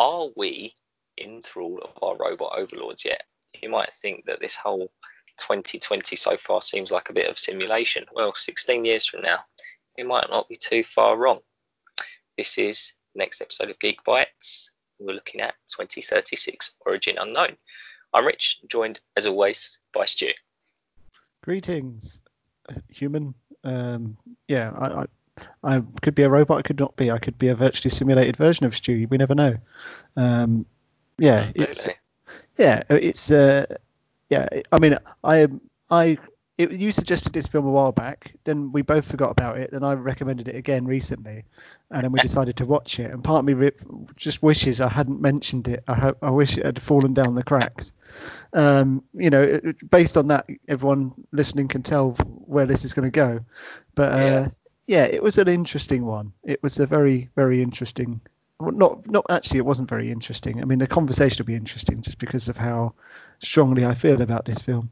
are we enthralled of our robot overlords yet? You might think that this whole 2020 so far seems like a bit of simulation. Well, 16 years from now, it might not be too far wrong. This is the next episode of Geek Bites. We're looking at 2036 Origin Unknown. I'm Rich, joined as always by Stu. Greetings, human. I could be a robot, I could not be. I could be a virtually simulated version of Stu. We never know. You suggested this film a while back, then we both forgot about it, then I recommended it again recently, and then we decided to watch it. And part of me just wishes I hadn't mentioned it. I wish it had fallen down the cracks. Based on that, everyone listening can tell where this is going to go. But it was an interesting one. It was a very, very interesting. Not actually, it wasn't very interesting. I mean, the conversation will be interesting just because of how strongly I feel about this film.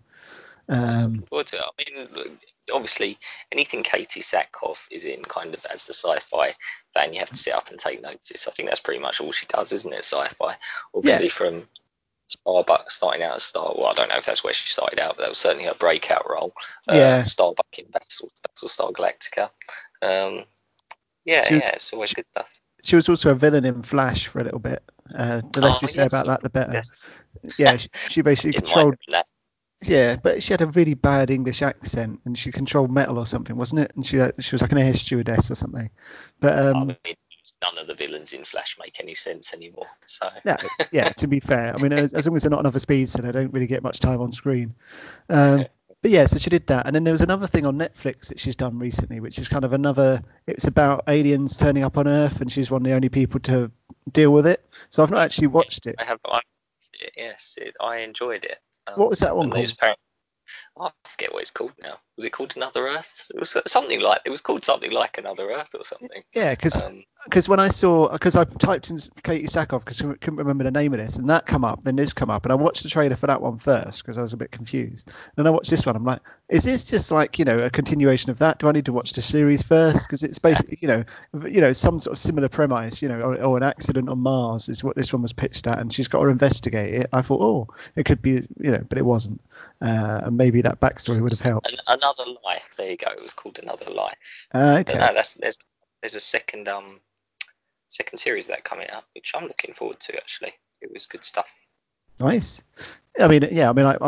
Obviously, anything Katee Sackhoff is in kind of as the sci-fi fan, you have to sit up and take notice. I think that's pretty much all she does, isn't it? Sci-fi, obviously, from Starbuck starting out as Star. Well, I don't know if that's where she started out, but that was certainly her breakout role. Starbuck in Battlestar Galactica. It's always good stuff. She was also a villain in Flash for a little bit. The less we say about that, the better. Yes. Yeah, she basically controlled. Yeah, but she had a really bad English accent, and she controlled metal or something, wasn't it? And she was like an air stewardess or something. But none of the villains in Flash make any sense anymore. So no, yeah, to be fair, I mean, as long as they're not another Speedster, they don't really get much time on screen. But yeah, so she did that, and then there was another thing on Netflix that she's done recently, which is kind of another. It's about aliens turning up on Earth, and she's one of the only people to deal with it. So I've not actually watched it. I enjoyed it. What was that one called? I forget what it's called now. Was it called Another Earth? It was something like Another Earth or something. Yeah, because when I saw, because I typed in Katee Sackhoff because I couldn't remember the name of this, and that come up, then this come up, and I watched the trailer for that one first because I was a bit confused. Then I watched this one. I'm like, is this just like a continuation of that? Do I need to watch the series first? Because it's basically some sort of similar premise, or an accident on Mars is what this one was pitched at, and she's got to investigate it. I thought, it could be but it wasn't. And maybe that backstory would have helped. Another Life. There you go. It was called Another Life. Okay. No, there's a second series of that coming up, which I'm looking forward to. Actually, it was good stuff. Nice. I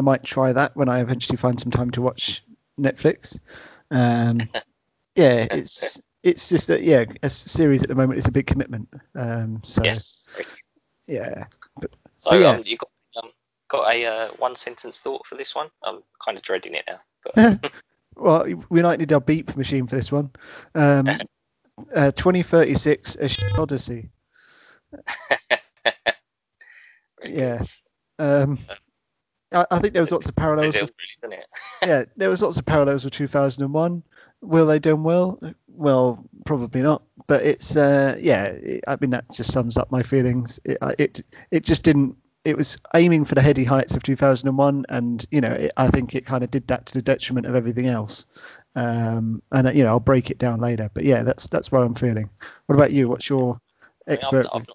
might try that when I eventually find some time to watch Netflix. It's just that a series at the moment is a big commitment. Yes. Yeah. But you got a one sentence thought for this one? I'm kind of dreading it now. But. Well, we might need our beep machine for this one. 2036 Odyssey. Yes. I think there was lots of parallels. There was lots of parallels with 2001. Will they do well? Well, probably not. But it's that just sums up my feelings. It just didn't. It was aiming for the heady heights of 2001, and I think it kind of did that to the detriment of everything else. I'll break it down later, but that's where I'm feeling. What about you? What's your expert? I've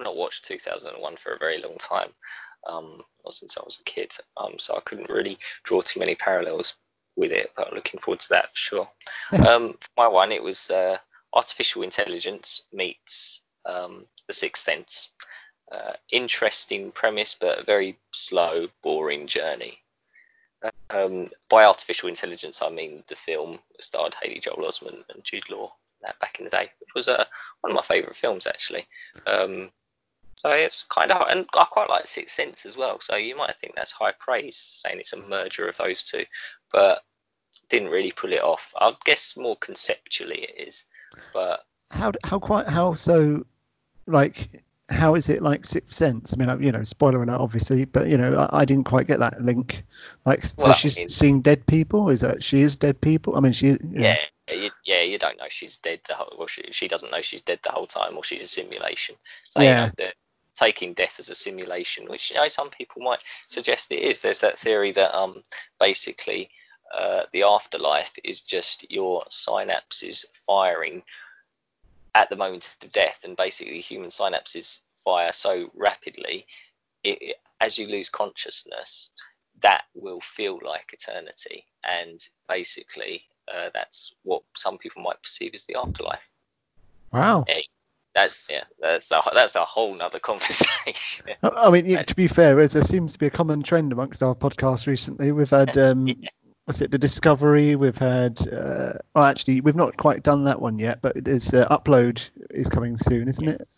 not watched 2001 for a very long time, not since I was a kid, so I couldn't really draw too many parallels with it. But I'm looking forward to that for sure. For my one, it was Artificial Intelligence meets The Sixth Sense. Interesting premise, but a very slow, boring journey. By artificial intelligence, I mean the film starred Hayley Joel Osment and Jude Law back in the day, which was one of my favourite films actually. So it's kind of, and I quite like Sixth Sense as well. So you might think that's high praise, saying it's a merger of those two, but didn't really pull it off. I guess more conceptually it is. But how is it like Sixth Sense? I mean, spoiler alert, obviously, but I didn't quite get that link. Like, so she's seeing dead people. She is dead people? I mean, she. You don't know she's dead the whole. Well, she doesn't know she's dead the whole time, or she's a simulation. So they're taking death as a simulation, which some people might suggest it is. There's that theory that basically the afterlife is just your synapses firing at the moment of death, and basically human synapses fire so rapidly, it, as you lose consciousness, that will feel like eternity. And basically, that's what some people might perceive as the afterlife. Wow. That's a whole nother conversation. I mean, yeah, to be fair, there seems to be a common trend amongst our podcasts recently. We've had, what's it, The Discovery. We've had, well, actually, we've not quite done that one yet, but there's Upload is coming soon, isn't it?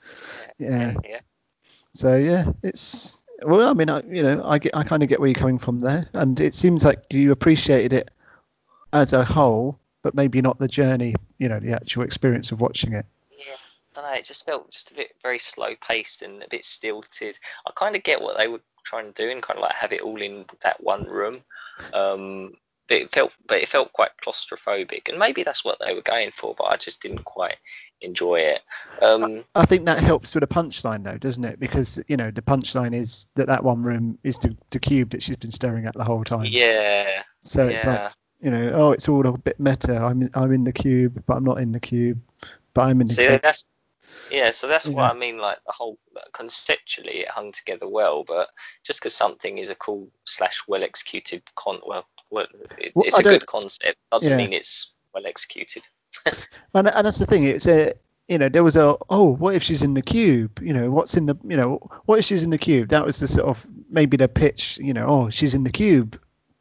Yeah. So yeah, it's, well, I mean, I kind of get where you're coming from there, and it seems like you appreciated it as a whole, but maybe not the journey, the actual experience of watching it. Yeah. I don't know, it just felt just a bit very slow paced and a bit stilted. I kind of get what they were trying to do and kind of like have it all in that one room. But it felt quite claustrophobic, and maybe that's what they were going for, but I just didn't quite enjoy it. I think that helps with a punchline though, doesn't it? Because the punchline is that one room is the cube that she's been staring at the whole time. Yeah. So it's like, oh, it's all a bit meta. I'm in the cube, but I'm not in the cube, but I'm in the cube. So that's what I mean, like the whole, conceptually it hung together well, but just because something is a cool / well executed it's a good concept doesn't mean it's well executed. and that's the thing, it's a, there was a, what if she's in the cube, what if she's in the cube? That was the sort of, maybe the pitch, she's in the cube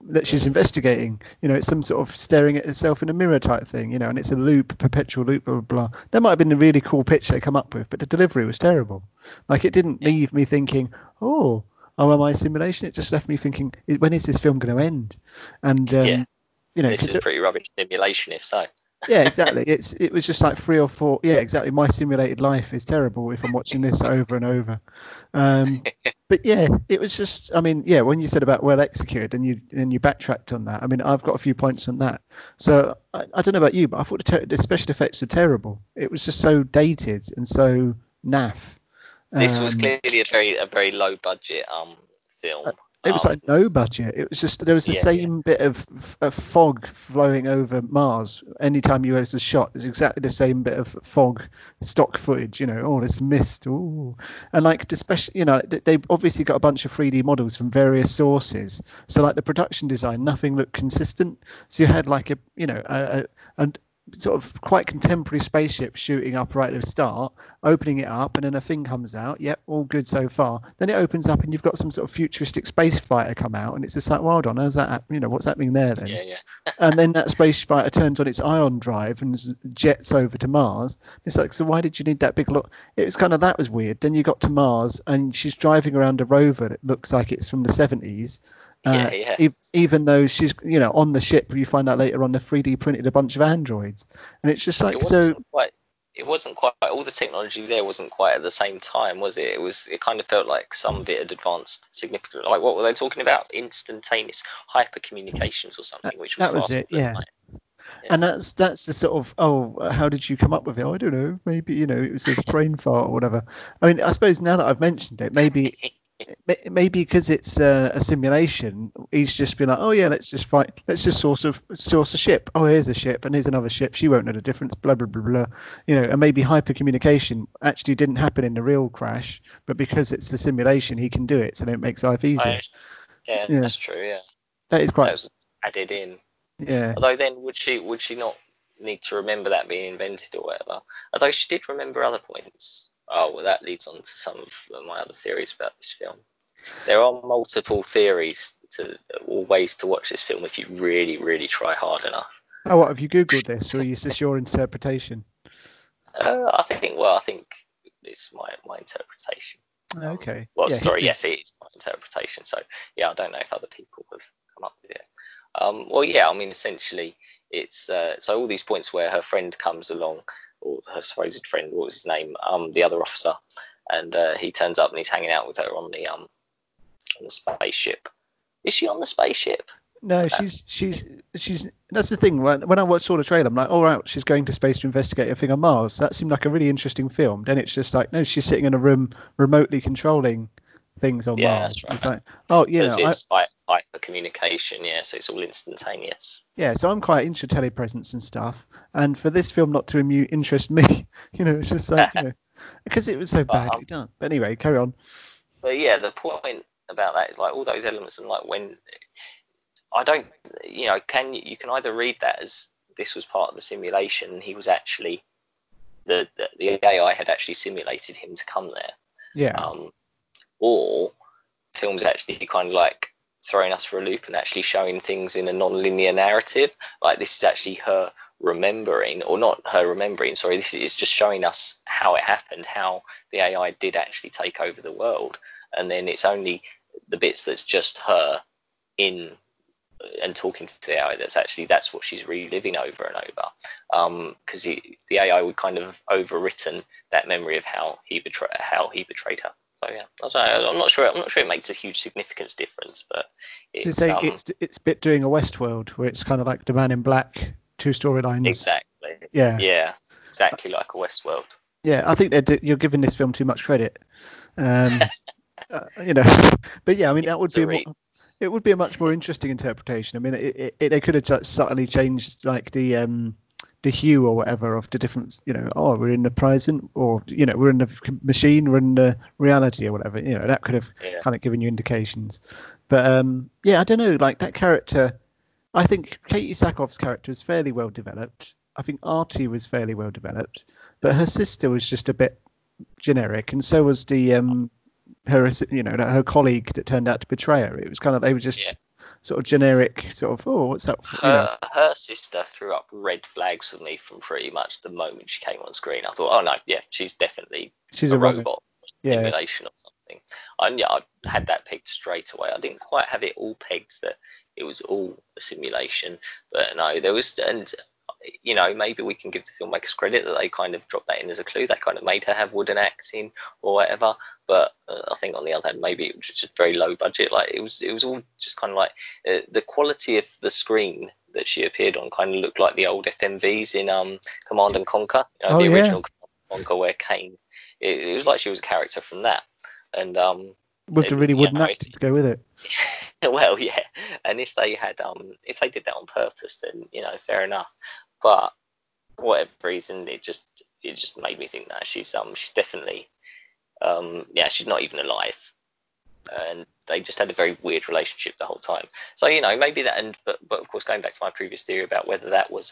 that she's investigating, it's some sort of staring at herself in a mirror type thing, and it's a loop, perpetual loop, blah, blah, blah. That might have been a really cool pitch they come up with, but the delivery was terrible. Like, it didn't leave me thinking, oh, am I a simulation? It just left me thinking, when is this film going to end? And, this is a pretty rubbish simulation, if so. Yeah, exactly. It was just like 3 or 4. Yeah, exactly. My simulated life is terrible if I'm watching this over and over. But yeah, it was just, I mean, yeah, when you said about well executed and you backtracked on that, I mean, I've got a few points on that. So I don't know about you, but I thought the special effects were terrible. It was just so dated and so naff. This was clearly a very low budget film. It was like no budget. It was just, there was the same bit of fog flowing over Mars. Anytime you notice a shot, there's exactly the same bit of fog, stock footage, this mist. Ooh. And like, especially, they've obviously got a bunch of 3D models from various sources. So like the production design, nothing looked consistent. So you had like a sort of quite contemporary spaceship shooting up right at the start, opening it up, and then a thing comes out, all good so far, then it opens up and you've got some sort of futuristic space fighter come out, and it's just like, well, hold on, how's that, what's happening there then? And then that space fighter turns on its ion drive and jets over to Mars. It's like, so why did you need that big lot? It was kind of, that was weird. Then you got to Mars and she's driving around a rover that looks like it's from the 70s. Even though she's, on the ship, you find out later on, the 3D printed a bunch of androids, and it's just like, it wasn't quite all the technology there wasn't quite at the same time, was it? It was, it kind of felt like some of it had advanced significantly. Like, what were they talking about? Instantaneous hyper communications or something, which was faster than light. Yeah. And that's the sort of, how did you come up with it? I don't know. Maybe it was a brain fart or whatever. I mean, I suppose now that I've mentioned it, maybe. Maybe because it's a simulation, he's just been like, let's just fight, let's just source a ship. Here's a ship and here's another ship. She won't know the difference. Blah blah blah blah. And maybe hyper communication actually didn't happen in the real crash, but because it's the simulation, he can do it, so then it makes life easier. That's true. That is quite, that was added in. Although then would she not need to remember that being invented or whatever? Although she did remember other points. That leads on to some of my other theories about this film. There are multiple theories or ways to watch this film if you really, really try hard enough. What, have you Googled this, or is this your interpretation? I think it's my interpretation. Okay. It's my interpretation. So, I don't know if other people have come up with it. Essentially, it's... so all these points where her friend comes along... or her supposed friend, what was his name, the other officer, and he turns up and he's hanging out with her on the spaceship. Is she on the spaceship? No, she's that's the thing. When I saw the trailer, I'm like, all right, she's going to space to investigate a thing on Mars. That seemed like a really interesting film. Then it's just like, no, she's sitting in a room remotely controlling things on Mars. That's right. It's like, it's hyper communication, so it's all instantaneous. So I'm quite into telepresence and stuff, and for this film not to interest me, it's just like because it was so badly done. But anyway, carry on. But yeah, the point about that is like all those elements, and like when I don't, you know, you can either read that as this was part of the simulation, he was actually the AI had actually simulated him to come there. Yeah. Or films actually kind of like throwing us for a loop and actually showing things in a non-linear narrative. Like this is actually her remembering, or not her remembering, sorry, this is just showing us how it happened, how the AI did actually take over the world. And then it's only the bits that's just her in and talking to the AI that's what she's reliving over and over, because the AI would kind of overwritten that memory of how he betrayed her. So yeah, I'm not sure it makes a huge significance difference, but it's a bit doing a Westworld where it's kind of like the Man in Black, two storylines. Exactly. Yeah, exactly like a Westworld. Yeah, I think you're giving this film too much credit, you know. But yeah, I mean that would be it would be a much more interesting interpretation. I mean, they could have subtly changed like the hue or whatever of the difference, you know, we're in the present, or, you know, we're in the machine, we're in the reality or whatever, you know, that could have kind of given you indications. But I don't know, like that character, I think Katee Sackhoff's character is fairly well developed. I think Artie was fairly well developed, but her sister was just a bit generic, and so was the her, you know, her colleague that turned out to betray her. It was kind of, they were just sort of generic, sort of, what's that? Her sister threw up red flags for me from pretty much the moment she came on screen. I thought, oh no, yeah, she's definitely a robot simulation or something. I had that pegged straight away. I didn't quite have it all pegged that it was all a simulation, but no, there was, and you know, maybe we can give the filmmakers credit that they kind of dropped that in as a clue. They kind of made her have wooden acting or whatever. But I think on the other hand, maybe it was just very low budget. Like it was all just kind of like the quality of the screen that she appeared on kind of looked like the old FMVs in Command and Conquer. You know, the original Command and Conquer where Kane. It was like she was a character from that. And with the really wooden acting to go with it. Well, yeah. And if they had if they did that on purpose, then you know, fair enough. But for whatever reason, it just made me think that she's definitely she's not even alive, and they just had a very weird relationship the whole time. So you know, maybe that, and but of course, going back to my previous theory about whether that was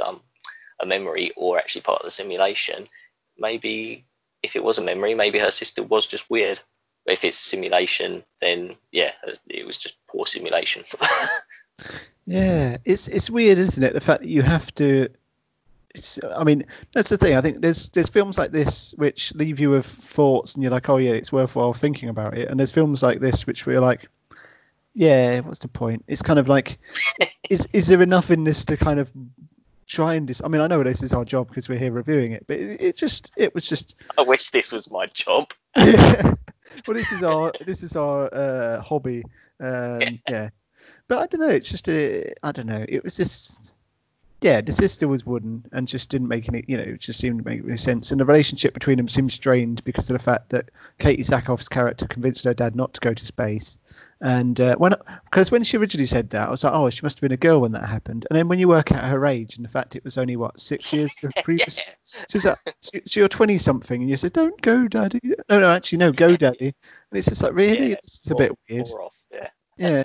a memory or actually part of the simulation, maybe if it was a memory, maybe her sister was just weird. If it's simulation, then yeah, it was just poor simulation. Yeah, it's weird, isn't it? The fact that you have to. I mean, that's the thing. I think there's films like this which leave you with thoughts, and you're like, oh yeah, it's worthwhile thinking about it. And there's films like this which we're like, yeah, what's the point? It's kind of like, is there enough in this to kind of try and I mean, I know this is our job because we're here reviewing it, but it was just. I wish this was my job. Yeah. Well, this is our hobby. Yeah. But I don't know. It's just I don't know. It was just, the sister was wooden and just didn't make any, you know, it just seemed to make any sense. And the relationship between them seemed strained because of the fact that Katee Sackhoff's character convinced her dad not to go to space. And because when she originally said that, I was like, oh, she must have been a girl when that happened. And then when you work out her age and the fact it was only 6 years previous, she's like, so you're 20 something, and you said, don't go, daddy. No, actually, no, go, daddy. And it's just like, really, it's a bit weird. Off, yeah.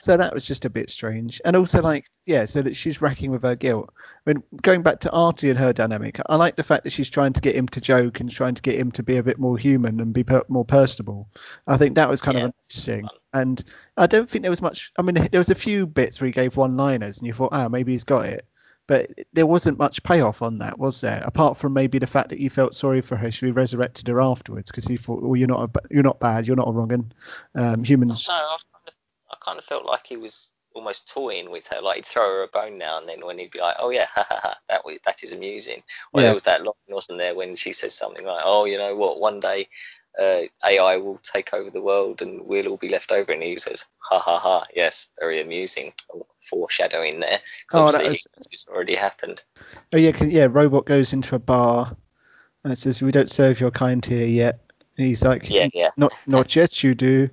So that was just a bit strange. And also, like, so that she's racking with her guilt. I mean, going back to Artie and her dynamic, I like the fact that she's trying to get him to joke and trying to get him to be a bit more human and be more personable. I think that was kind of a nice thing. And I don't think there was much. I mean, there was a few bits where he gave one-liners and you thought, maybe he's got it. But there wasn't much payoff on that, was there? Apart from maybe the fact that he felt sorry for her, so he resurrected her afterwards because he thought, well, you're not bad, you're not a wrong'un. Humans... I kind of felt like he was almost toying with her, like he'd throw her a bone now and then when he'd be like, oh yeah, ha ha ha, that is amusing. Or there was that line, wasn't there, when she says something like, oh, you know what, one day AI will take over the world and we'll all be left over, and he says, ha ha ha, yes, very amusing. Foreshadowing there, because it's already happened. Oh yeah, robot goes into a bar and it says, we don't serve your kind here yet. He's like, not yet, you do.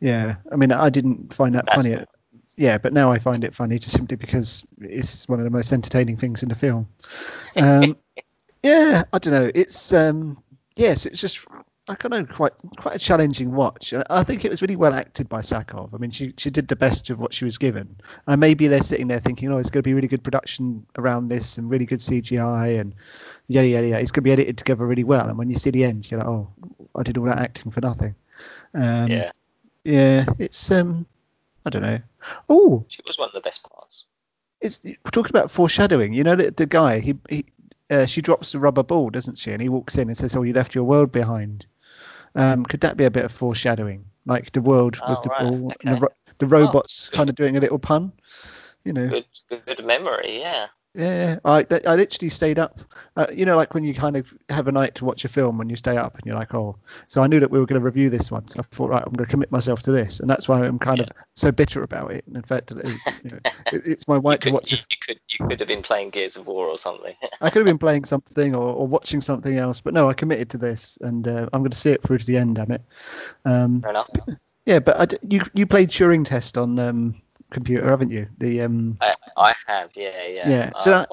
Yeah, I mean, I didn't find that funny. Yeah, but now I find it funny just simply because it's one of the most entertaining things in the film. I don't know. It's yes, it's just, I don't know, quite a challenging watch. I think it was really well acted by Sackhoff. I mean, she did the best of what she was given. And maybe they're sitting there thinking, oh, it's going to be really good production around this and really good CGI and yada, yada, yada. It's going to be edited together really well. And when you see the end, you're like, oh, I did all that acting for nothing. Yeah, it's, I don't know. Oh, she was one of the best parts. It's talking about foreshadowing. You know, the guy, she drops the rubber ball, doesn't she? And he walks in and says, oh, you left your world behind. Could that be a bit of foreshadowing? Like the world was the ball, okay. And the robots kind of doing a little pun. You know, good memory, yeah. Yeah, I literally stayed up. You know, like when you kind of have a night to watch a film, when you stay up and you're like, oh. So I knew that we were going to review this one. So I thought, right, I'm going to commit myself to this, and that's why I'm kind of so bitter about it. And in fact, you know, it's my right to watch. You could have been playing Gears of War or something. I could have been playing something or watching something else, but no, I committed to this, and I'm going to see it through to the end. Damn it. Fair enough. Yeah, but you played Turing Test on computer, haven't you? The I have, yeah. So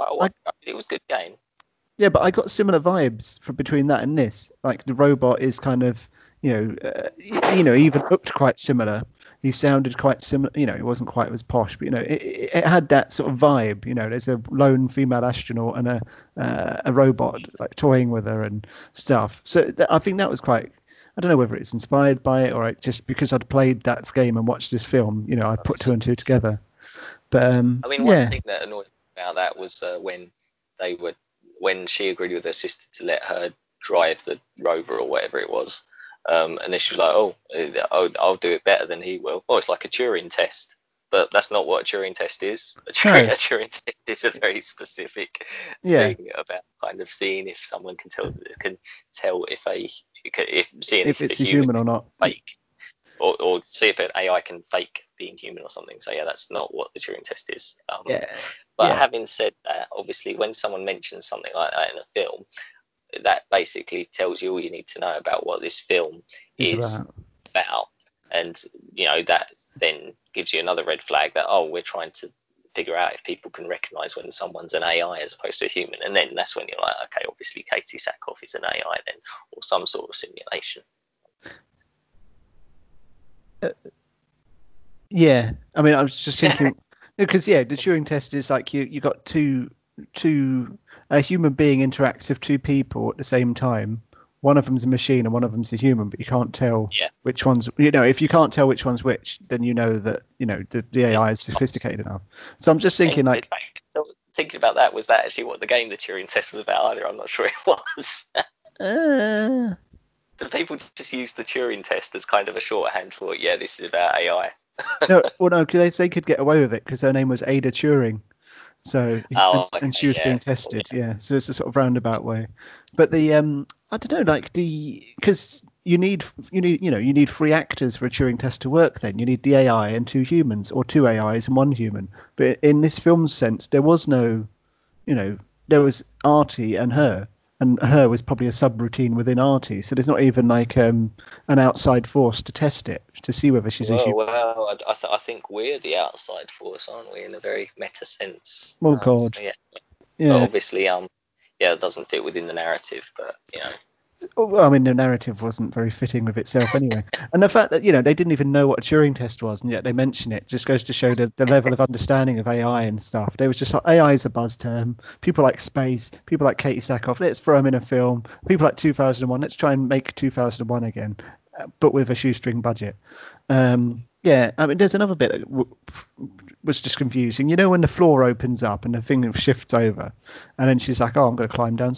it was a good game. Yeah, but I got similar vibes from between that and this. Like the robot is kind of, he even looked quite similar. He sounded quite similar. You know, he wasn't quite as posh, but you know, it had that sort of vibe. You know, there's a lone female astronaut and a robot like toying with her and stuff. So I think that was quite. I don't know whether it's inspired by it or just because I'd played that game and watched this film, you know, I put two and two together. But I mean, one thing that annoyed me about that was when she agreed with her sister to let her drive the rover or whatever it was, and then she was like, I'll do it better than he will. Oh, it's like a Turing test. But that's not what a Turing test is. A Turing test is a very specific thing about kind of seeing if someone can tell if it's a human or not, fake, or see if an AI can fake being human or something. So yeah, that's not what the Turing test is. But having said that, obviously when someone mentions something like that in a film, that basically tells you all you need to know about what this film is about. And you know that then gives you another red flag that, oh, we're trying to figure out if people can recognize when someone's an AI as opposed to a human. And then that's when you're like, okay, obviously Katee Sackhoff is an AI then, or some sort of simulation. I mean, I was just thinking, because the Turing test is like you got two a human being interacts with two people at the same time. One of them's a machine and one of them's a human, but you can't tell which one's, you know, if you can't tell which one's which, then you know that, you know, the AI is sophisticated enough. So I'm just thinking, like, thinking about that, was that actually what the game, the Turing test, was about either? I'm not sure it was. The people just use the Turing test as kind of a shorthand for, this is about AI. No, because they could get away with it because her name was Ada Turing. And she was being tested, so it's a sort of roundabout way. But the I don't know, like because you need three actors for a Turing test to work. Then you need the AI and two humans, or two AIs and one human. But in this film's sense, there was no, there was Artie and her. And her was probably a subroutine within Artie, so there's not even like an outside force to test it to see whether she's a human. Well, I think we're the outside force, aren't we? In a very meta sense. Oh God. But obviously, it doesn't fit within the narrative, but Well, I mean, the narrative wasn't very fitting with itself anyway. And the fact that, they didn't even know what a Turing test was, and yet they mention it, just goes to show the level of understanding of AI and stuff. They was just like, AI is a buzz term. People like space, people like Katee Sackhoff, let's throw them in a film. People like 2001, let's try and make 2001 again, but with a shoestring budget. I mean, there's another bit that was just confusing. You know, when the floor opens up and the thing shifts over, and then she's like, "Oh, I'm going to climb down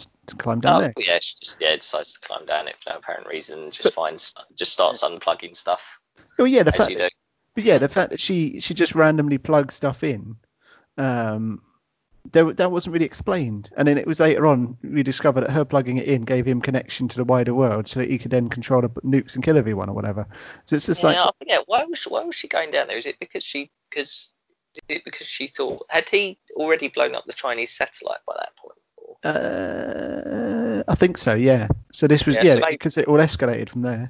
there." Yeah, she just decides to climb down it for no apparent reason. Just starts unplugging stuff. Well, yeah, the fact that she just randomly plugs stuff in, that wasn't really explained. And then it was later on we discovered that her plugging it in gave him connection to the wider world, so that he could then control the nukes and kill everyone or whatever. So it's just why was she going down there? Is it because she thought, had he already blown up the Chinese satellite by that point? Or? I think so. Yeah. So this was because it all escalated from there.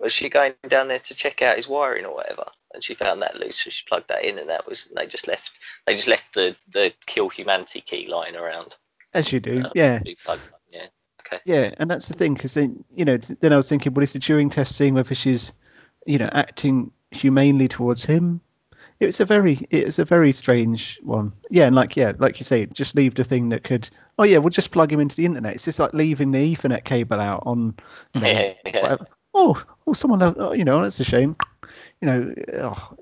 Was she going down there to check out his wiring or whatever? And she found that loose, so she plugged that in, and that was. And they just left the kill humanity key lying around. As you do, yeah. okay. Yeah, and that's the thing, because then, you know, then I was thinking, well, is the Turing test seeing whether she's, you know, acting humanely towards him? It's a very strange one. Yeah, and like you say, just leave the thing that could. Oh yeah, we'll just plug him into the internet. It's just like leaving the Ethernet cable out on. You know, whatever. Oh, someone. Oh, you know, that's a shame. You know,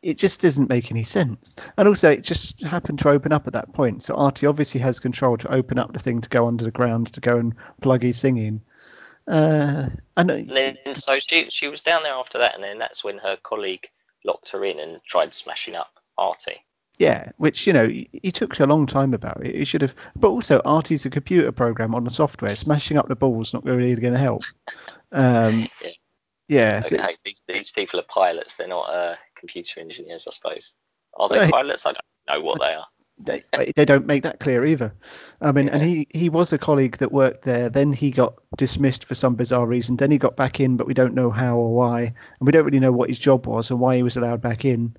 it just doesn't make any sense. And also, it just happened to open up at that point. So Artie obviously has control to open up the thing to go under the ground to go and plug his thing in. And then so she was down there after that, and then that's when her colleague locked her in and tried smashing up Artie. Yeah, which, you know, he took a long time about it. He should have. But also, Artie's a computer program on the software. Smashing up the ball's not really going to help. Yeah. So okay, these people are pilots. They're not computer engineers, I suppose. Are they pilots? I don't know what they are. They don't make that clear either. I mean, yeah. And he was a colleague that worked there. Then he got dismissed for some bizarre reason. Then he got back in, but we don't know how or why. And we don't really know what his job was and why he was allowed back in.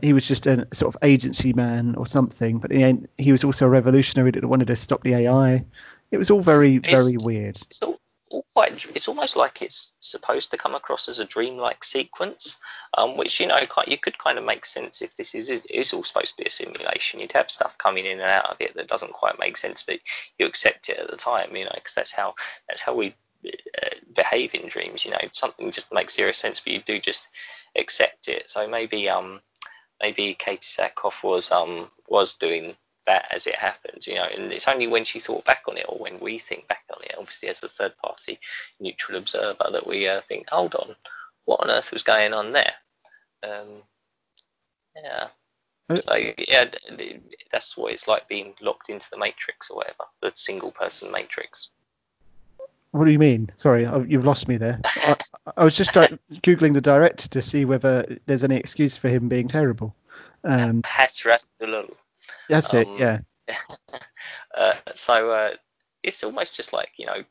He was just a sort of agency man or something. But in the end, he was also a revolutionary that wanted to stop the AI. It was all very weird. It's all quite. It's almost like it's supposed to come across as a dreamlike sequence, which, you know, you could kind of make sense if this is all supposed to be a simulation. You'd have stuff coming in and out of it that doesn't quite make sense, but you accept it at the time, you know, because that's how we behave in dreams. You know, something just makes zero sense, but you do just accept it. So maybe Katee Sackhoff was doing that as it happens, you know, and it's only when she thought back on it, or when we think back on it, obviously as a third party neutral observer, that we think, hold on, what on earth was going on there? Yeah. So yeah, that's what it's like being locked into the Matrix or whatever, the single person Matrix. What do you mean? Sorry, you've lost me there. I was just Googling the director to see whether there's any excuse for him being terrible. That's it, yeah. So it's almost just like, you know,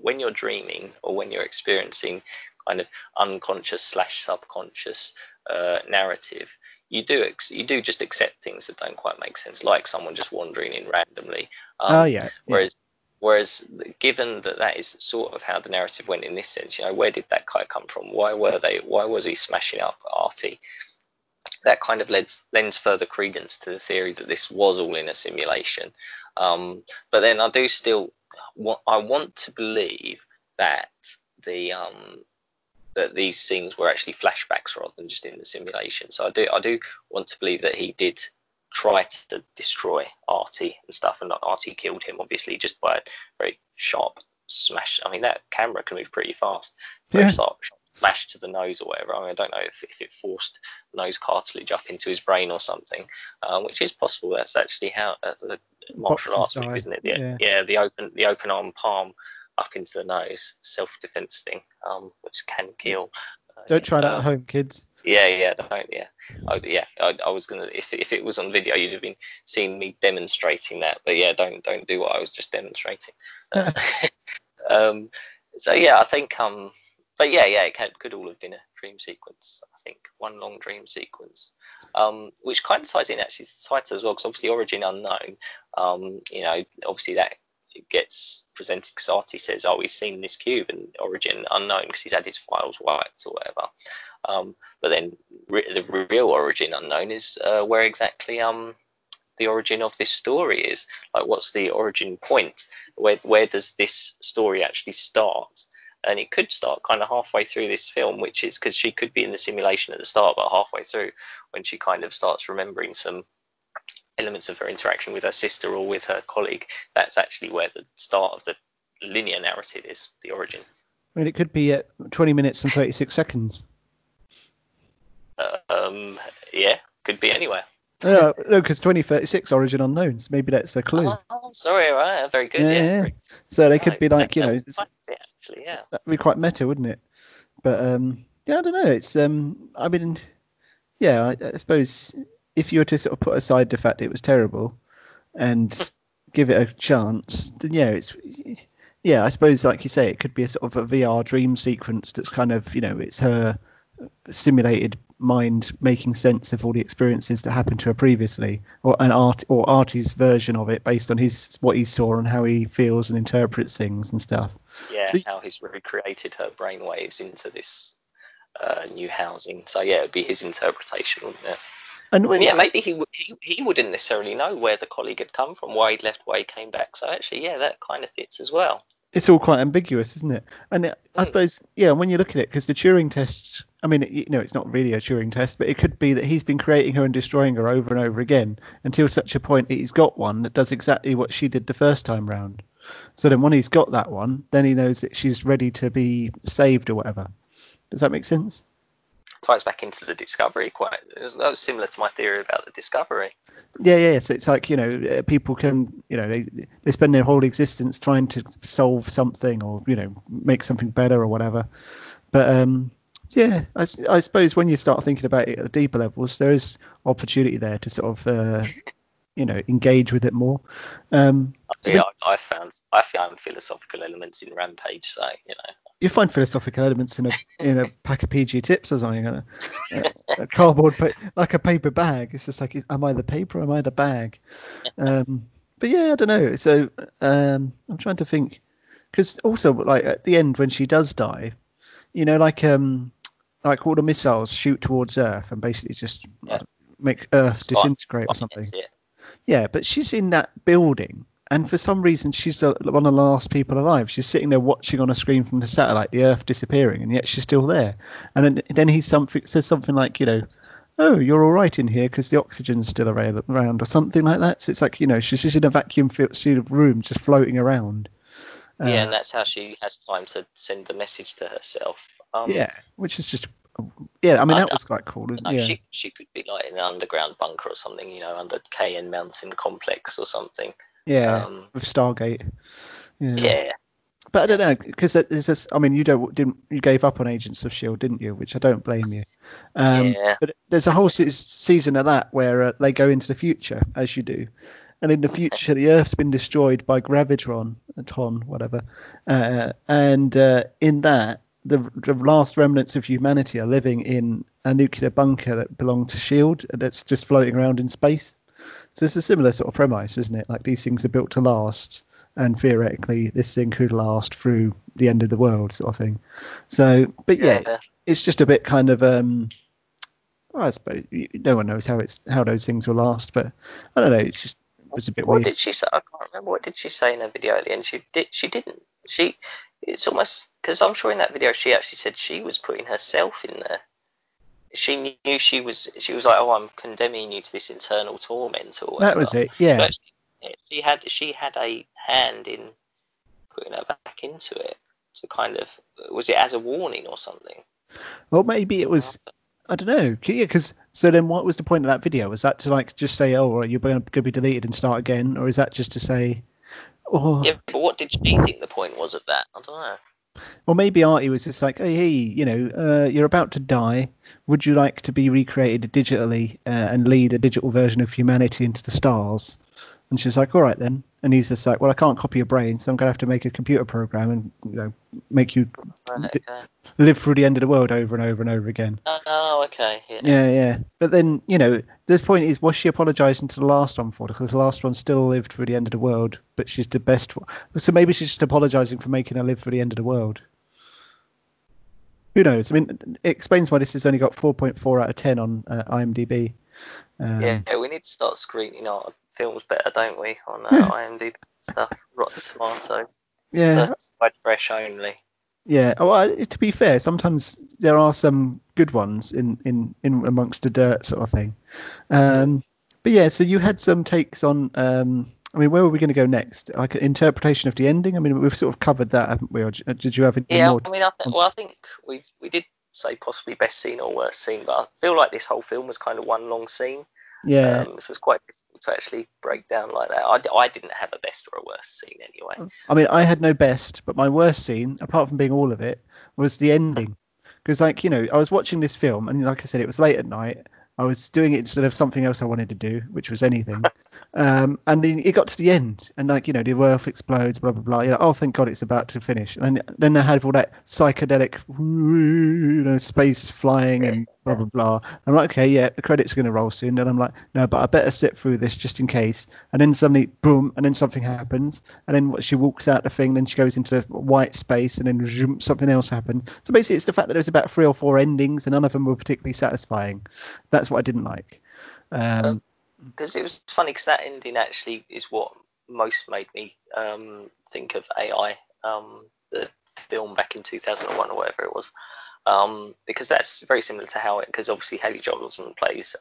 when you're dreaming or when you're experiencing kind of unconscious / subconscious narrative, you do just accept things that don't quite make sense, like someone just wandering in randomly. Whereas, given that is sort of how the narrative went in this sense, you know, where did that guy come from? Why was he smashing up Artie? That kind of lends further credence to the theory that this was all in a simulation. But then I do still I want to believe that that these scenes were actually flashbacks rather than just in the simulation. So I do want to believe that he did try to destroy Artie and stuff, and Artie killed him, obviously, just by a very sharp smash. I mean, that camera can move pretty fast. Yeah. Smash to the nose or whatever. I mean, I don't know if it forced nose cartilage up into his brain or something, which is possible. That's actually how the martial arts move, isn't it? Yeah, the open arm palm up into the nose, self-defense thing, which can kill. Don't try that at home, kids. I was gonna. If it was on video, you'd have been seeing me demonstrating that. But yeah, don't do what I was just demonstrating. So yeah, I think But yeah, it could all have been a dream sequence, I think, one long dream sequence, which kind of ties in actually to the title as well, because obviously Origin Unknown, you know, obviously that gets presented because Artie says, oh, he's seen this cube, and Origin Unknown because he's had his files wiped or whatever. But then the real Origin Unknown is where exactly the origin of this story is. Like, what's the origin point? Where does this story actually start? And it could start kind of halfway through this film, which is because she could be in the simulation at the start, but halfway through when she kind of starts remembering some elements of her interaction with her sister or with her colleague, that's actually where the start of the linear narrative is, the origin. I mean, it could be at 20 minutes and 36 seconds. Yeah, could be anywhere. No, because 2036 Origin Unknowns. Maybe that's a clue. Oh, sorry, right, very good. Yeah. So they could be like, you know, actually, yeah, that'd be quite meta, wouldn't it? But yeah, I don't know. It's I mean, yeah, I suppose if you were to sort of put aside the fact it was terrible and give it a chance, then yeah, I suppose like you say, it could be a sort of a VR dream sequence that's kind of, you know, it's her simulated mind making sense of all the experiences that happened to her previously, or an Artie's version of it based on his what he saw and how he feels and interprets things and stuff. Yeah, so, how he's recreated her brainwaves into this new housing. So yeah, it'd be his interpretation, wouldn't it? And yeah, maybe he wouldn't necessarily know where the colleague had come from, why he'd left, why he came back. So actually, yeah, that kind of fits as well. It's all quite ambiguous, isn't it? And I suppose, yeah, when you look at it, because the Turing test, I mean, it's not really a Turing test, but it could be that he's been creating her and destroying her over and over again until such a point that he's got one that does exactly what she did the first time round. So then when he's got that one, then he knows that she's ready to be saved or whatever. Does that make sense? Ties back into the Discovery quite. That was similar to my theory about the Discovery. Yeah. So it's like, people can, they spend their whole existence trying to solve something or, make something better or whatever. But I suppose when you start thinking about it at deeper levels, there is opportunity there to sort of, engage with it more. I found philosophical elements in Rampage, so you find philosophical elements in a pack of PG tips or something, a cardboard, but like a paper bag. It's just like, am I the paper? Am I the bag? But yeah, I don't know. So I'm trying to think, because also like at the end when she does die, like all the missiles shoot towards Earth and basically just make Earth disintegrate or something. Yeah, but she's in that building. And for some reason, she's one of the last people alive. She's sitting there watching on a screen from the satellite, the Earth disappearing, and yet she's still there. And then he says something like, oh, you're all right in here because the oxygen's still around or something like that. So it's like, she's just in a vacuum sealed room just floating around. And that's how she has time to send the message to herself. Which is just... Yeah, I mean, that was quite cool. She could be like in an underground bunker or something, under Cayenne Mountain Complex or something. Yeah, with Stargate. Yeah. But I don't know, because there's this. I mean, you gave up on Agents of S.H.I.E.L.D., didn't you? Which I don't blame you. But there's a whole season of that where they go into the future, as you do, and in the future the Earth's been destroyed by Gravitron, in that the last remnants of humanity are living in a nuclear bunker that belonged to S.H.I.E.L.D. that's just floating around in space. So it's a similar sort of premise, isn't it? Like these things are built to last, and theoretically this thing could last through the end of the world sort of thing. So, but yeah. It's just a bit kind of, I suppose no one knows how those things will last, but I don't know. It's just, it was a bit weird. What did she say? I can't remember. What did she say in her video at the end? It's almost, because I'm sure in that video she actually said she was putting herself in there. She knew she was like, oh, I'm condemning you to this internal torment or whatever. That was it, yeah. But she had a hand in putting her back into it to kind of, was it as a warning or something? Well, maybe it was, I don't know. Yeah, because so then what was the point of that video? Was that to like just say, oh, well, you're going to be deleted and start again? Or is that just to say, oh. Yeah, but what did she think the point was of that? I don't know. Well, maybe Artie was just like, hey, you're about to die. Would you like to be recreated digitally and lead a digital version of humanity into the stars? And she's like, all right, then. And he's just like, well, I can't copy your brain, so I'm going to have to make a computer program and make you live through the end of the world over and over and over again. Oh, okay. Yeah. But then, the point is, was she apologising to the last one for it? Because the last one still lived through the end of the world, but she's the best one. So maybe she's just apologising for making her live through the end of the world. Who knows? I mean, it explains why this has only got 4.4 out of 10 on IMDb. We need to start screening our films better, don't we? On IMDb stuff, Rotten Tomatoes. Yeah. So that's fresh only. Yeah. Well, to be fair, sometimes there are some good ones in amongst the dirt sort of thing. But yeah, so you had some takes on. Where were we going to go next? Like an interpretation of the ending. I mean, we've sort of covered that, haven't we? Or did you have any more? Yeah. I think we did say possibly best scene or worst scene, but I feel like this whole film was kind of one long scene. Yeah. So it's quite difficult to actually break down like that. I didn't have a best or a worst scene anyway. I mean, I had no best, but my worst scene, apart from being all of it, was the ending. Because, I was watching this film, and like I said, it was late at night. I was doing it instead of something else I wanted to do, which was anything. And then it got to the end, and the Earth explodes, blah blah blah. Oh, thank God, it's about to finish. And then I had all that psychedelic in space flying and blah, blah, blah. I'm like, okay, yeah, the credits are going to roll soon. Then I'm like, no, but I better sit through this just in case. And then suddenly, boom, and then something happens. And then she walks out the thing, then she goes into the white space, and then zoom, something else happened. So basically, it's the fact that there's about 3 or 4 endings, and none of them were particularly satisfying. That's what I didn't like. Because it was funny, because that ending actually is what most made me think of AI, the film back in 2001 or whatever it was, because that's very similar to how it, because obviously Hayley Joel Osment plays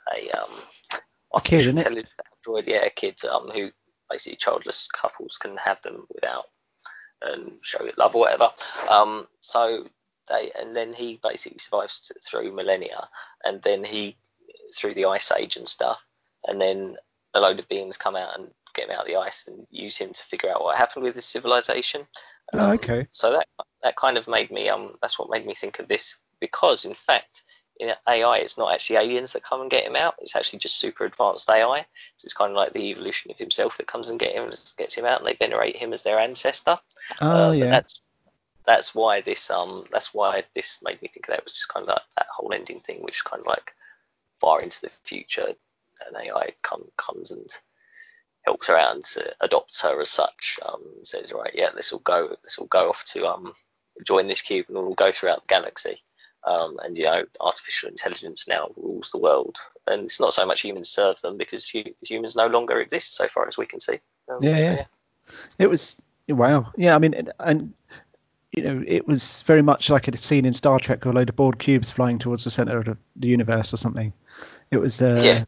artificial intelligence android, yeah, a kid who basically childless couples can have them without and show it love or whatever. So they, and then he basically survives through millennia, and then he through the ice age and stuff, and then a load of beings come out and get him out of the ice and use him to figure out what happened with his civilization. Okay. So that kind of made me that's what made me think of this, because in fact in AI it's not actually aliens that come and get him out, it's actually just super advanced AI. So it's kind of like the evolution of himself that comes and gets him out, and they venerate him as their ancestor. Yeah. That's why this made me think of that. It was just kind of like that whole ending thing, which is kind of like far into the future, an AI comes and helps her out and adopts her as such. Says, right, yeah, this will go off to join this cube, and it will go throughout the galaxy. And you know, artificial intelligence now rules the world, and it's not so much humans serve them, because humans no longer exist so far as we can see. It was wow. Yeah, I mean, and you know, it was very much like a scene in Star Trek with a load of bored cubes flying towards the center of the universe or something. It was yeah.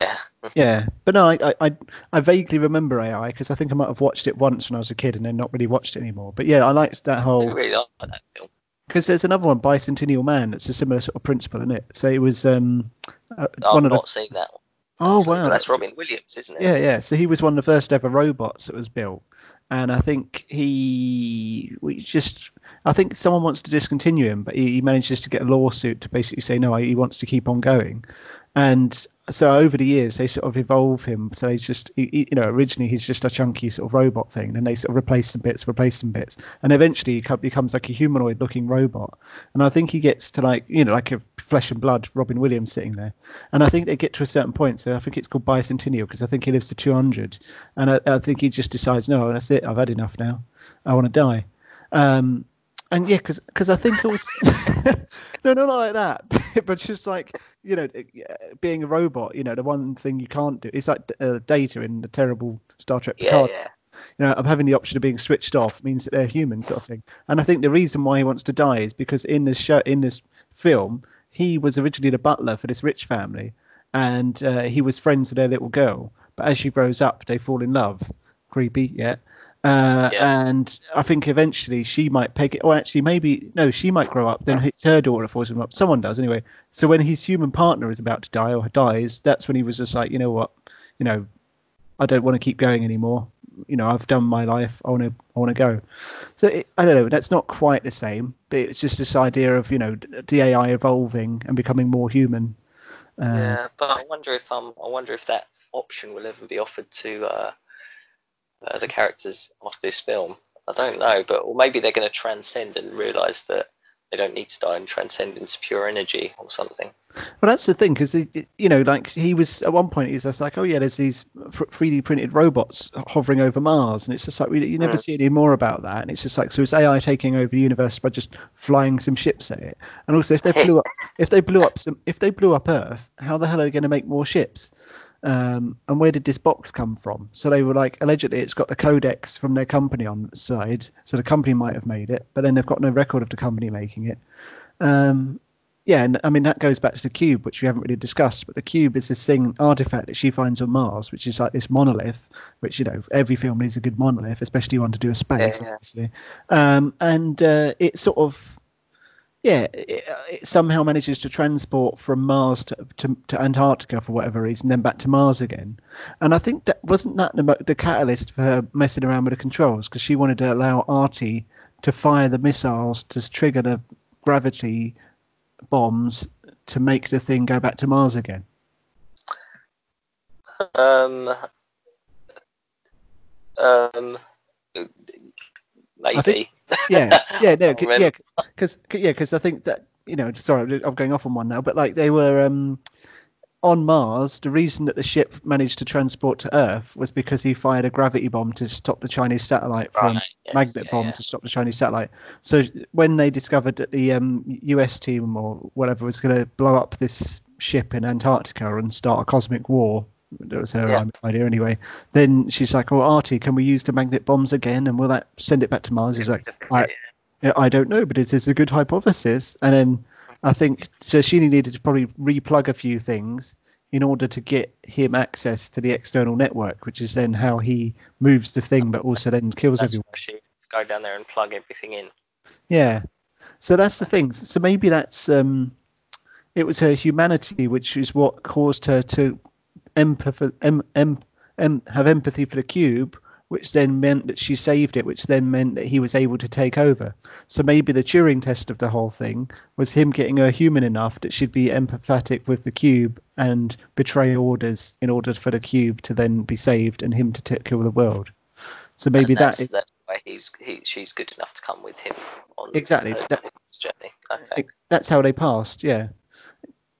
But no, I vaguely remember AI, because I think I might have watched it once when I was a kid and then not really watched it anymore. But yeah, I liked that whole. I really like that film. Because there's another one, Bicentennial Man. It's a similar sort of principle, isn't it? So it was I've not seen that one. Oh, wow. Well, that's Robin Williams, isn't it? Yeah. So he was one of the first ever robots that was built. And I think I think someone wants to discontinue him, but he manages to get a lawsuit to basically say, no, he wants to keep on going. And so over the years, they sort of evolve him. So they just, you know, originally he's just a chunky sort of robot thing. Then they sort of replace some bits. And eventually he becomes like a humanoid looking robot. And I think he gets to like, you know, like a flesh and blood Robin Williams sitting there. And I think they get to a certain point. So I think it's called Bicentennial, because I think he lives to 200. And I think he just decides, no, that's it. I've had enough now. I want to die. And yeah, because I think it was no, not like that, but just like, you know, being a robot, you know, the one thing you can't do, it's like Data in the terrible Star Trek Picard. Yeah. You know, I'm having the option of being switched off means that they're human sort of thing. And I think the reason why he wants to die is because in this film, he was originally the butler for this rich family, and he was friends with their little girl. But as she grows up, they fall in love. Creepy, yeah. And I think eventually she might peg it, or actually maybe no, she might grow up, then it's her daughter forces him up. Someone does anyway. So when his human partner is about to die or dies, that's when he was just like, you know what, you know, I don't want to keep going anymore. You know, I've done my life. I want to go. So I don't know. That's not quite the same, but it's just this idea of, you know, the AI evolving and becoming more human. Yeah, but I wonder if that option will ever be offered to. The characters of this film. I don't know, or maybe they're going to transcend and realise that they don't need to die and transcend into pure energy or something. Well, that's the thing, because, you know, like he was at one point, he's just like, oh, yeah, there's these 3D printed robots hovering over Mars. And it's just like, you never see any more about that. And it's just like, so is AI taking over the universe by just flying some ships at it? And also, if they blew up Earth, how the hell are they going to make more ships? And where did this box come from? So they were like, allegedly it's got the codex from their company on the side, so the company might have made it, but then they've got no record of the company making it. Yeah, and I mean that goes back to the cube, which we haven't really discussed, but the cube is this artifact that she finds on Mars, which is like this monolith, which, you know, every film needs a good monolith, especially one to do with space, obviously. And it sort of, yeah, it somehow manages to transport from Mars to Antarctica for whatever reason, then back to Mars again. And I think that wasn't that the catalyst for her messing around with the controls, because she wanted to allow Artie to fire the missiles to trigger the gravity bombs to make the thing go back to Mars again. Maybe. I think, yeah, no, yeah, because I think that you know, sorry, I'm going off on one now, but like they were on Mars. The reason that the ship managed to transport to Earth was because he fired a gravity bomb to stop the Chinese satellite from magnet bomb to stop the Chinese satellite. So when they discovered that the US team or whatever was going to blow up this ship in Antarctica and start a cosmic war, that was her idea anyway, then she's like, oh, Artie, can we use the magnet bombs again, and will that send it back to Mars? He's like, I don't know, but it is a good hypothesis. And then I think so she needed to probably replug a few things in order to get him access to the external network, which is then how he moves the thing but also then kills everyone. She go down there and plug everything in. Yeah, so that's the thing. So maybe that's it was her humanity which is what caused her to have empathy for the cube, which then meant that she saved it, which then meant that he was able to take over. So maybe the Turing test of the whole thing was him getting her human enough that she'd be empathetic with the cube and betray orders in order for the cube to then be saved and him to kill the world. So maybe that's why she's good enough to come with him on his journey. Okay. That's how they passed. Yeah.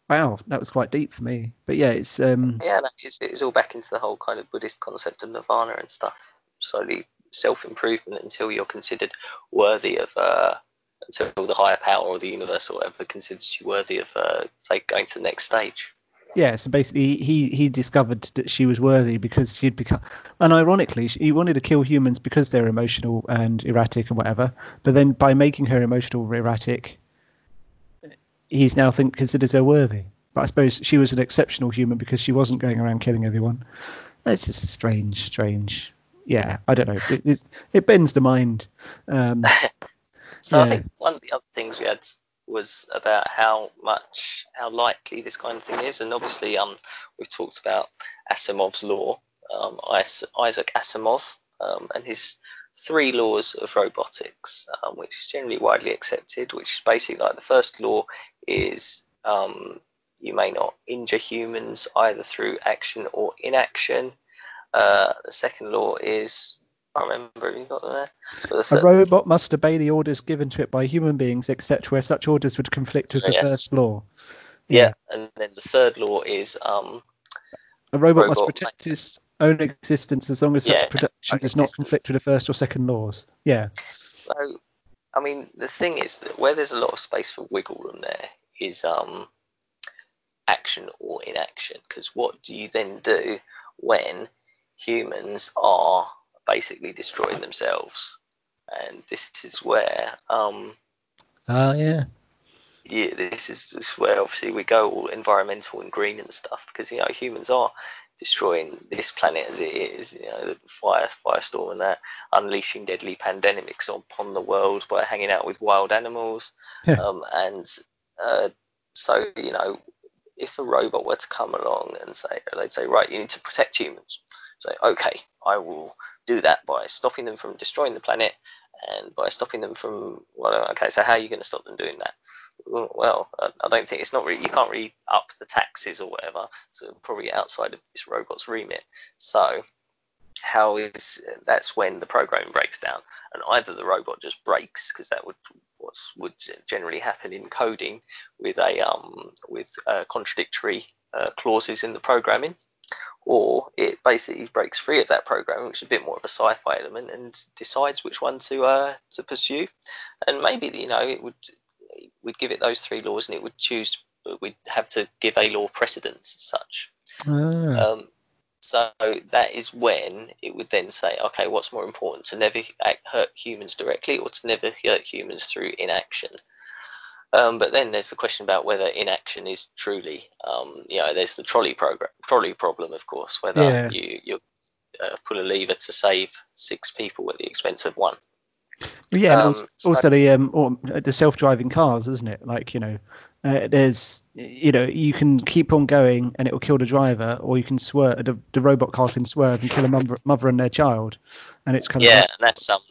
Wow, that was quite deep for me. But yeah, it's it's all back into the whole kind of Buddhist concept of nirvana and stuff. Slowly self-improvement until you're considered worthy of until the higher power or the universe or whatever considers you worthy of going to the next stage. Yeah, so basically he discovered that she was worthy because she'd become, and ironically he wanted to kill humans because they're emotional and erratic and whatever, but then by making her emotional or erratic, he's now considers her worthy. But I suppose she was an exceptional human because she wasn't going around killing everyone. It's just strange. Yeah, I don't know. It bends the mind. I think one of the other things we had was about how likely this kind of thing is, and obviously we've talked about Asimov's law, Isaac Asimov, and his 3 laws of robotics, which is generally widely accepted, which is basically like the first law is you may not injure humans either through action or inaction. The second law is, I can't remember, you got there. A robot must obey the orders given to it by human beings, except where such orders would conflict with the first law. Yeah. And then the third law is a robot must protect his own existence as long as such protection does not conflict with the first or second laws. Yeah. So, I mean, the thing is that where there's a lot of space for wiggle room, there is action or inaction, because what do you then do when humans are basically destroying themselves? And this is where this is where obviously we go all environmental and green and stuff, because you know humans are destroying this planet as it is, you know, the firestorm and that, unleashing deadly pandemics upon the world by hanging out with wild animals. So you know, if a robot were to come along and they'd say, right, you need to protect humans. So, okay, I will do that by stopping them from destroying the planet and by stopping them from, so how are you going to stop them doing that? Well, I don't think you can't really up the taxes or whatever, so probably outside of this robot's remit. So that's when the programming breaks down, and either the robot just breaks, because that would generally happen in coding with contradictory clauses in the programming, or it basically breaks free of that programming, which is a bit more of a sci-fi element, and decides which one to pursue. And maybe, you know, we'd give it those 3 laws, and it would choose, we'd have to give a law precedence as such. So that is when it would then say, okay, what's more important, to never hurt humans directly or to never hurt humans through inaction? But then there's the question about whether inaction is truly, there's the trolley problem, of course, whether you pull a lever to save 6 people at the expense of 1. Yeah, and the self-driving cars, isn't it? Like, you know, there's, you know, you can keep on going and it will kill the driver, or you can swerve. The robot car can swerve and kill a mother and their child, and it's kind of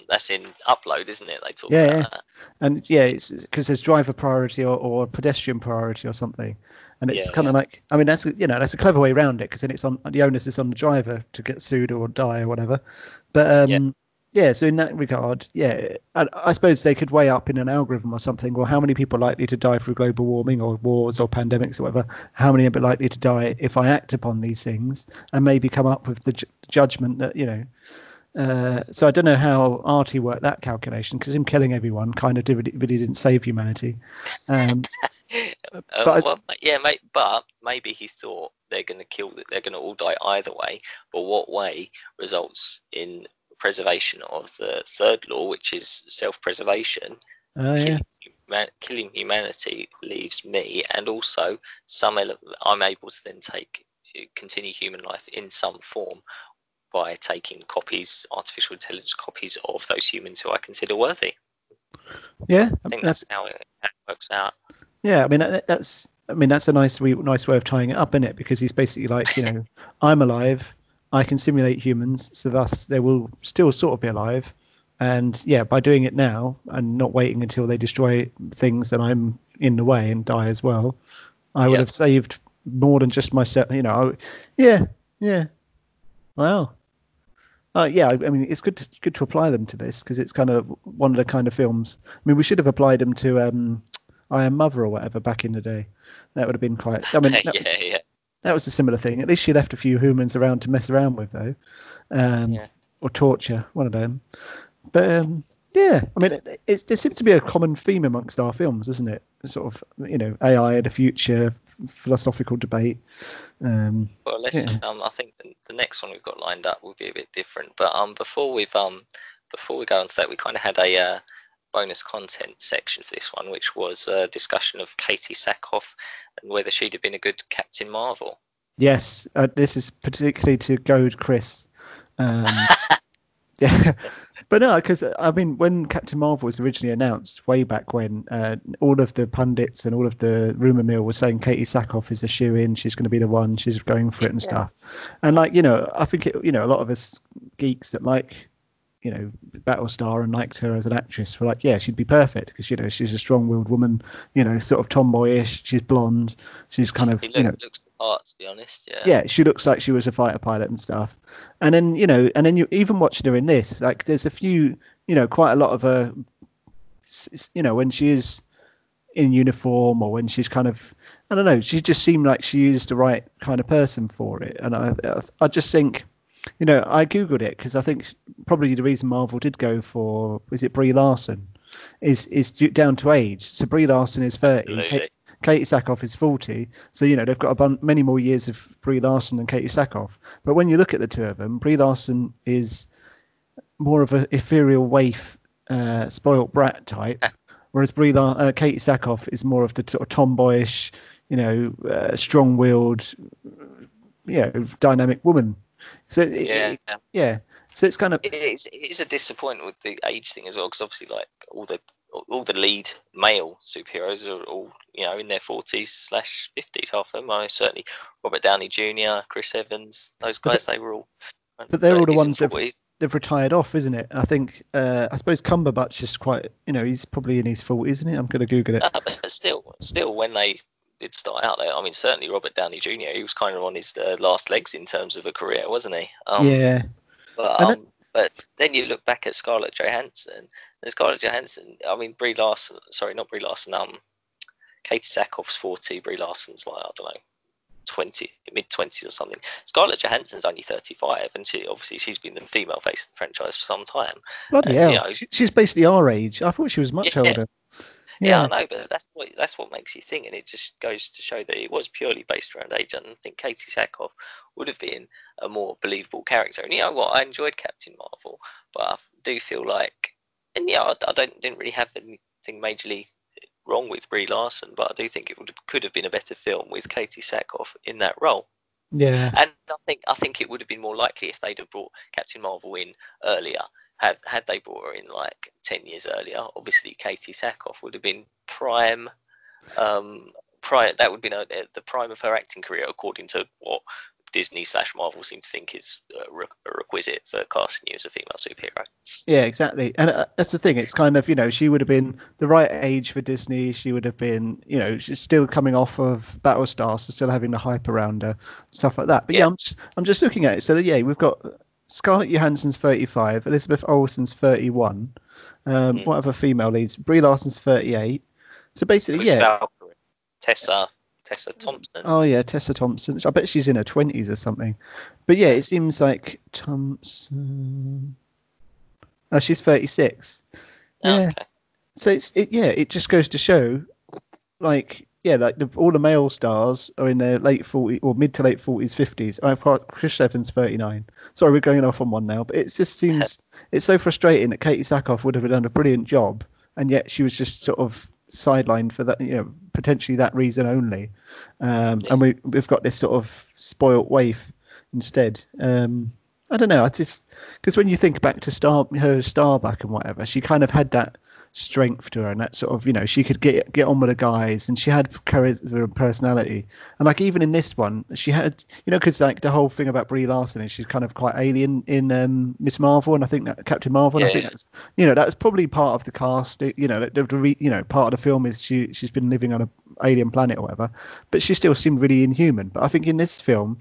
that's in Upload, isn't it? They talk about that. And yeah, it's because there's driver priority or pedestrian priority or something, and it's like, I mean, that's a clever way around it, because then it's on the onus is on the driver to get sued or die or whatever, but Yeah, so in that regard, yeah, I suppose they could weigh up in an algorithm or something, or how many people are likely to die through global warming or wars or pandemics or whatever, how many are likely to die if I act upon these things, and maybe come up with the judgment that, you know, so I don't know how Artie worked that calculation, because him killing everyone kind of really didn't save humanity. But maybe he thought they're going to all die either way, but what way results in preservation of the third law, which is self-preservation. Killing humanity leaves me, and also some element I'm able to then continue human life in some form by taking artificial intelligence copies of those humans who I consider worthy. Yeah, I think that's how it works out. Yeah, I mean that's a nice way of tying it up, isn't it? Because he's basically like, you know, I'm alive. I can simulate humans, so thus they will still sort of be alive. And yeah, by doing it now and not waiting until they destroy things that I'm in the way and die as well, I would have saved more than just myself. You know, Wow. I mean, it's good to apply them to this, because it's kind of one of the kind of films. I mean, we should have applied them to I Am Mother or whatever back in the day. That would have been quite. I mean, that was a similar thing. At least she left a few humans around to mess around with, though, or torture, one of them. But I mean, there seems to be a common theme amongst our films, doesn't it? Sort of, you know, AI in the future, philosophical debate. I think the next one we've got lined up will be a bit different. But before we go into that, we kind of had a bonus content section for this one, which was a discussion of Katee Sackhoff and whether she'd have been a good Captain Marvel. Yes, this is particularly to goad Chris. Yeah, but no, because I mean, when Captain Marvel was originally announced way back when, all of the pundits and all of the rumor mill was saying Katee Sackhoff is a shoo-in, she's going to be the one, she's going for it and stuff. And like, you know, I think a lot of us geeks that like, you know, Battlestar and liked her as an actress were like, yeah, she'd be perfect, because, you know, she's a strong-willed woman, you know, sort of tomboyish, she's blonde, she's kind of, you know, looks the part, to be honest. Yeah, she looks like she was a fighter pilot and stuff. And then, you know, and then you even watched her in this, like, there's a few, you know, quite a lot of her, you know, when she is in uniform or when she's kind of, I don't know, she just seemed like she is the right kind of person for it. And I just think, you know, I googled it because I think probably the reason Marvel did go for, is it Brie Larson, is down to age. So Brie Larson is 30, Katee Sackhoff is 40. So, you know, they've got many more years of Brie Larson than Katee Sackhoff. But when you look at the two of them, Brie Larson is more of an ethereal waif, spoilt brat type, whereas Katee Sackhoff is more of the sort of tomboyish, you know, strong-willed, you know, dynamic woman. So so it's kind of it's a disappointment with the age thing as well, because obviously like all the lead male superheroes are all, you know, in their 40s/50s, half of them. I mean, certainly Robert Downey Jr., Chris Evans, those guys, they were all. But they're all the ones they've retired off, isn't it? I think I suppose Cumberbatch is quite, you know, he's probably in his 40s, isn't he? I'm going to Google it. But still, when they did start out there, I mean, certainly Robert Downey Jr., he was kind of on his last legs in terms of a career, wasn't he? But then you look back at Scarlett Johansson, and Scarlett Johansson, I mean, Katee Sackhoff's 40, Brie Larson's like, I don't know, 20, mid-20s or something. Scarlett Johansson's only 35, and she's been the female face of the franchise for some time. Bloody hell, you know, she's basically our age. I thought she was much older. Yeah, I know, but that's what makes you think, and it just goes to show that it was purely based around age. And I think Katee Sackhoff would have been a more believable character. And you know what, I enjoyed Captain Marvel, but I do feel like, and yeah, I didn't really have anything majorly wrong with Brie Larson, but I do think it could have been a better film with Katee Sackhoff in that role. Yeah, and I think it would have been more likely if they'd have brought Captain Marvel in earlier. Had they brought her in like 10 years earlier, obviously Katee Sackhoff would have been prime. That would have been the prime of her acting career, according to what Disney/Marvel seems to think is a requisite for casting you as a female superhero. Yeah, exactly. And that's the thing. It's kind of, you know, she would have been the right age for Disney. She would have been, you know, she's still coming off of Battlestar, so still having the hype around her, stuff like that. But yeah I'm just looking at it. So yeah, we've got Scarlett Johansson's 35, Elizabeth Olsen's 31. What other female leads? Brie Larson's 38. So basically, Tessa Thompson. Oh yeah, Tessa Thompson. I bet she's in her 20s or something. But yeah, it seems like Thompson. Oh, she's 36. Oh, yeah. Okay. So it just goes to show, all the male stars are in their late 40s or mid to late 40s, 50s. I've got Chris Evans 39. Sorry, we're going off on one now, but it just seems it's so frustrating that Katee Sackhoff would have done a brilliant job, and yet she was just sort of sidelined for that, potentially that reason only. And we've got this sort of spoilt waif instead. I don't know. I just, because when you think back to her Starbuck and whatever, she kind of had that strength to her, and that sort of, she could get on with the guys, and she had charisma and personality. And like even in this one, she had, because like the whole thing about Brie Larson is she's kind of quite alien in Miss Marvel, and I think that Captain Marvel. And I think that's that's probably part of the cast. Part of the film is she's been living on an alien planet or whatever, but she still seemed really inhuman. But I think in this film,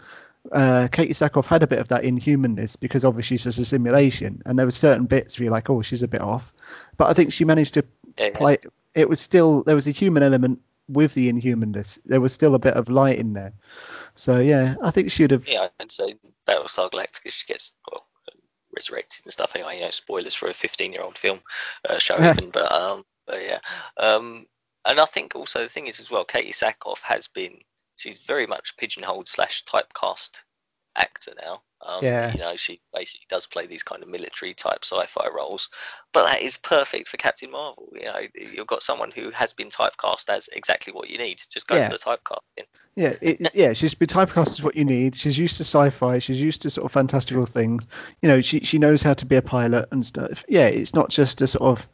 Katee Sackhoff had a bit of that inhumanness, because obviously she's a simulation, and there were certain bits where you're like, oh, she's a bit off, but I think she managed to play. It was still, there was a human element with the inhumanness. There was still a bit of light in there. So yeah, I think she'd have. Yeah, and so Battlestar Galactica, she gets resurrected and stuff. Anyway, spoilers for a 15-year-old film show even, but yeah. And I think also the thing is as well, Katee Sackhoff has been. She's very much pigeonholed / typecast actor now. She basically does play these kind of military type sci-fi roles, but that is perfect for Captain Marvel. You've got someone who has been typecast as exactly what you need. Just go for the typecasting. She's been typecast as what you need. She's used to sci-fi. She's used to sort of fantastical things. She knows how to be a pilot and stuff. Yeah, it's not just a sort of,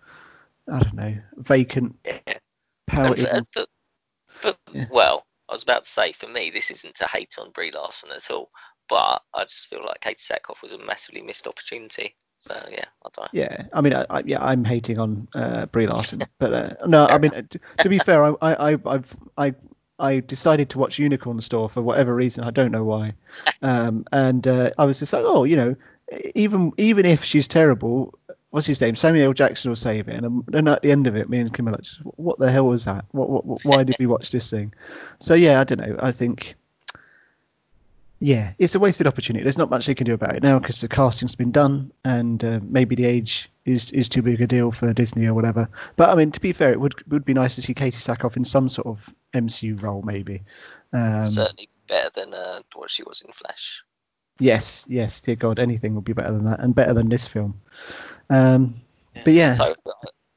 I don't know, vacant. Yeah. Well. I was about to say, for me, this isn't to hate on Brie Larson at all, but I just feel like Katee Sackhoff was a massively missed opportunity. So yeah, I'll die. Yeah, I mean, I'm hating on Brie Larson, but no, I mean, to be fair, I decided to watch Unicorn Store for whatever reason. I don't know why, and I was just like, oh, even if she's terrible. What's his name? Samuel L. Jackson will save it, and at the end of it, me and Kim are like, "What the hell was that? Why did we watch this thing?" So yeah, I don't know. I think, it's a wasted opportunity. There's not much they can do about it now because the casting's been done, and maybe the age is too big a deal for Disney or whatever. But I mean, to be fair, it would be nice to see Katee Sackhoff in some sort of MCU role, maybe. Certainly better than what she was in Flash. Yes, dear God, anything would be better than that, and better than this film. But yeah. So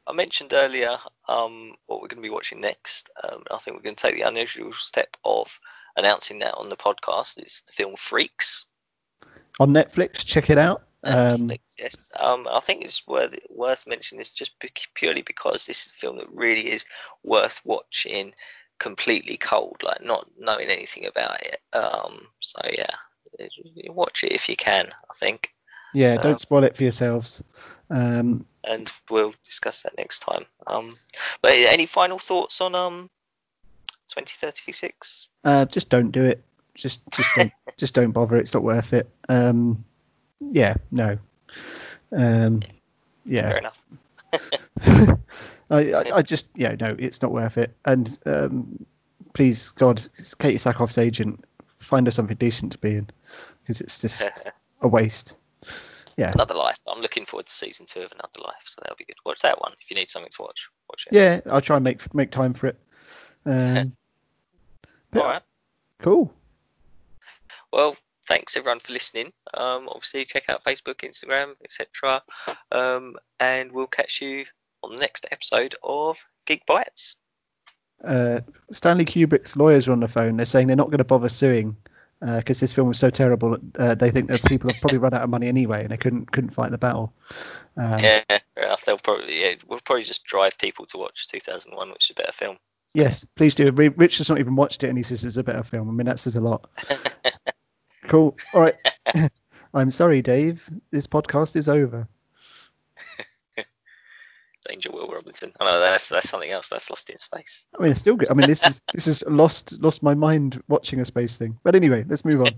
I mentioned earlier what we're going to be watching next. I think we're going to take the unusual step of announcing that on the podcast. It's the film Freaks on Netflix. Check it out. Netflix, yes. I think it's worth mentioning this just purely because this is a film that really is worth watching completely cold, like not knowing anything about it. So yeah. Watch it if you can, I think. Yeah, don't spoil it for yourselves. And we'll discuss that next time. But any final thoughts on 2036? Just don't do it. Just don't, just don't bother. It's not worth it. No. Fair enough. I it's not worth it. And please, God, Katee Sackhoff's agent, find her something decent to be in, because it's just a waste. Yeah. Another Life. I'm looking forward to season 2 of Another Life, so that'll be good. Watch that one if you need something to watch. Watch it. Yeah, I'll try and make time for it. All right. Cool. Well, thanks everyone for listening. Obviously check out Facebook, Instagram, etc. And we'll catch you on the next episode of Geek Bites. Stanley Kubrick's lawyers are on the phone. They're saying they're not going to bother suing because this film was so terrible. They think that people have probably run out of money anyway, and they couldn't fight the battle. Fair enough. They'll probably we'll probably just drive people to watch 2001, which is a better film. So. Yes, please do. Rich has not even watched it, and he says it's a better film. I mean, that says a lot. Cool. All right. I'm sorry, Dave. This podcast is over. Danger Will Robinson. I know that's something else. That's Lost in Space. I mean, it's still good. I mean, this is lost my mind watching a space thing. But anyway, let's move on.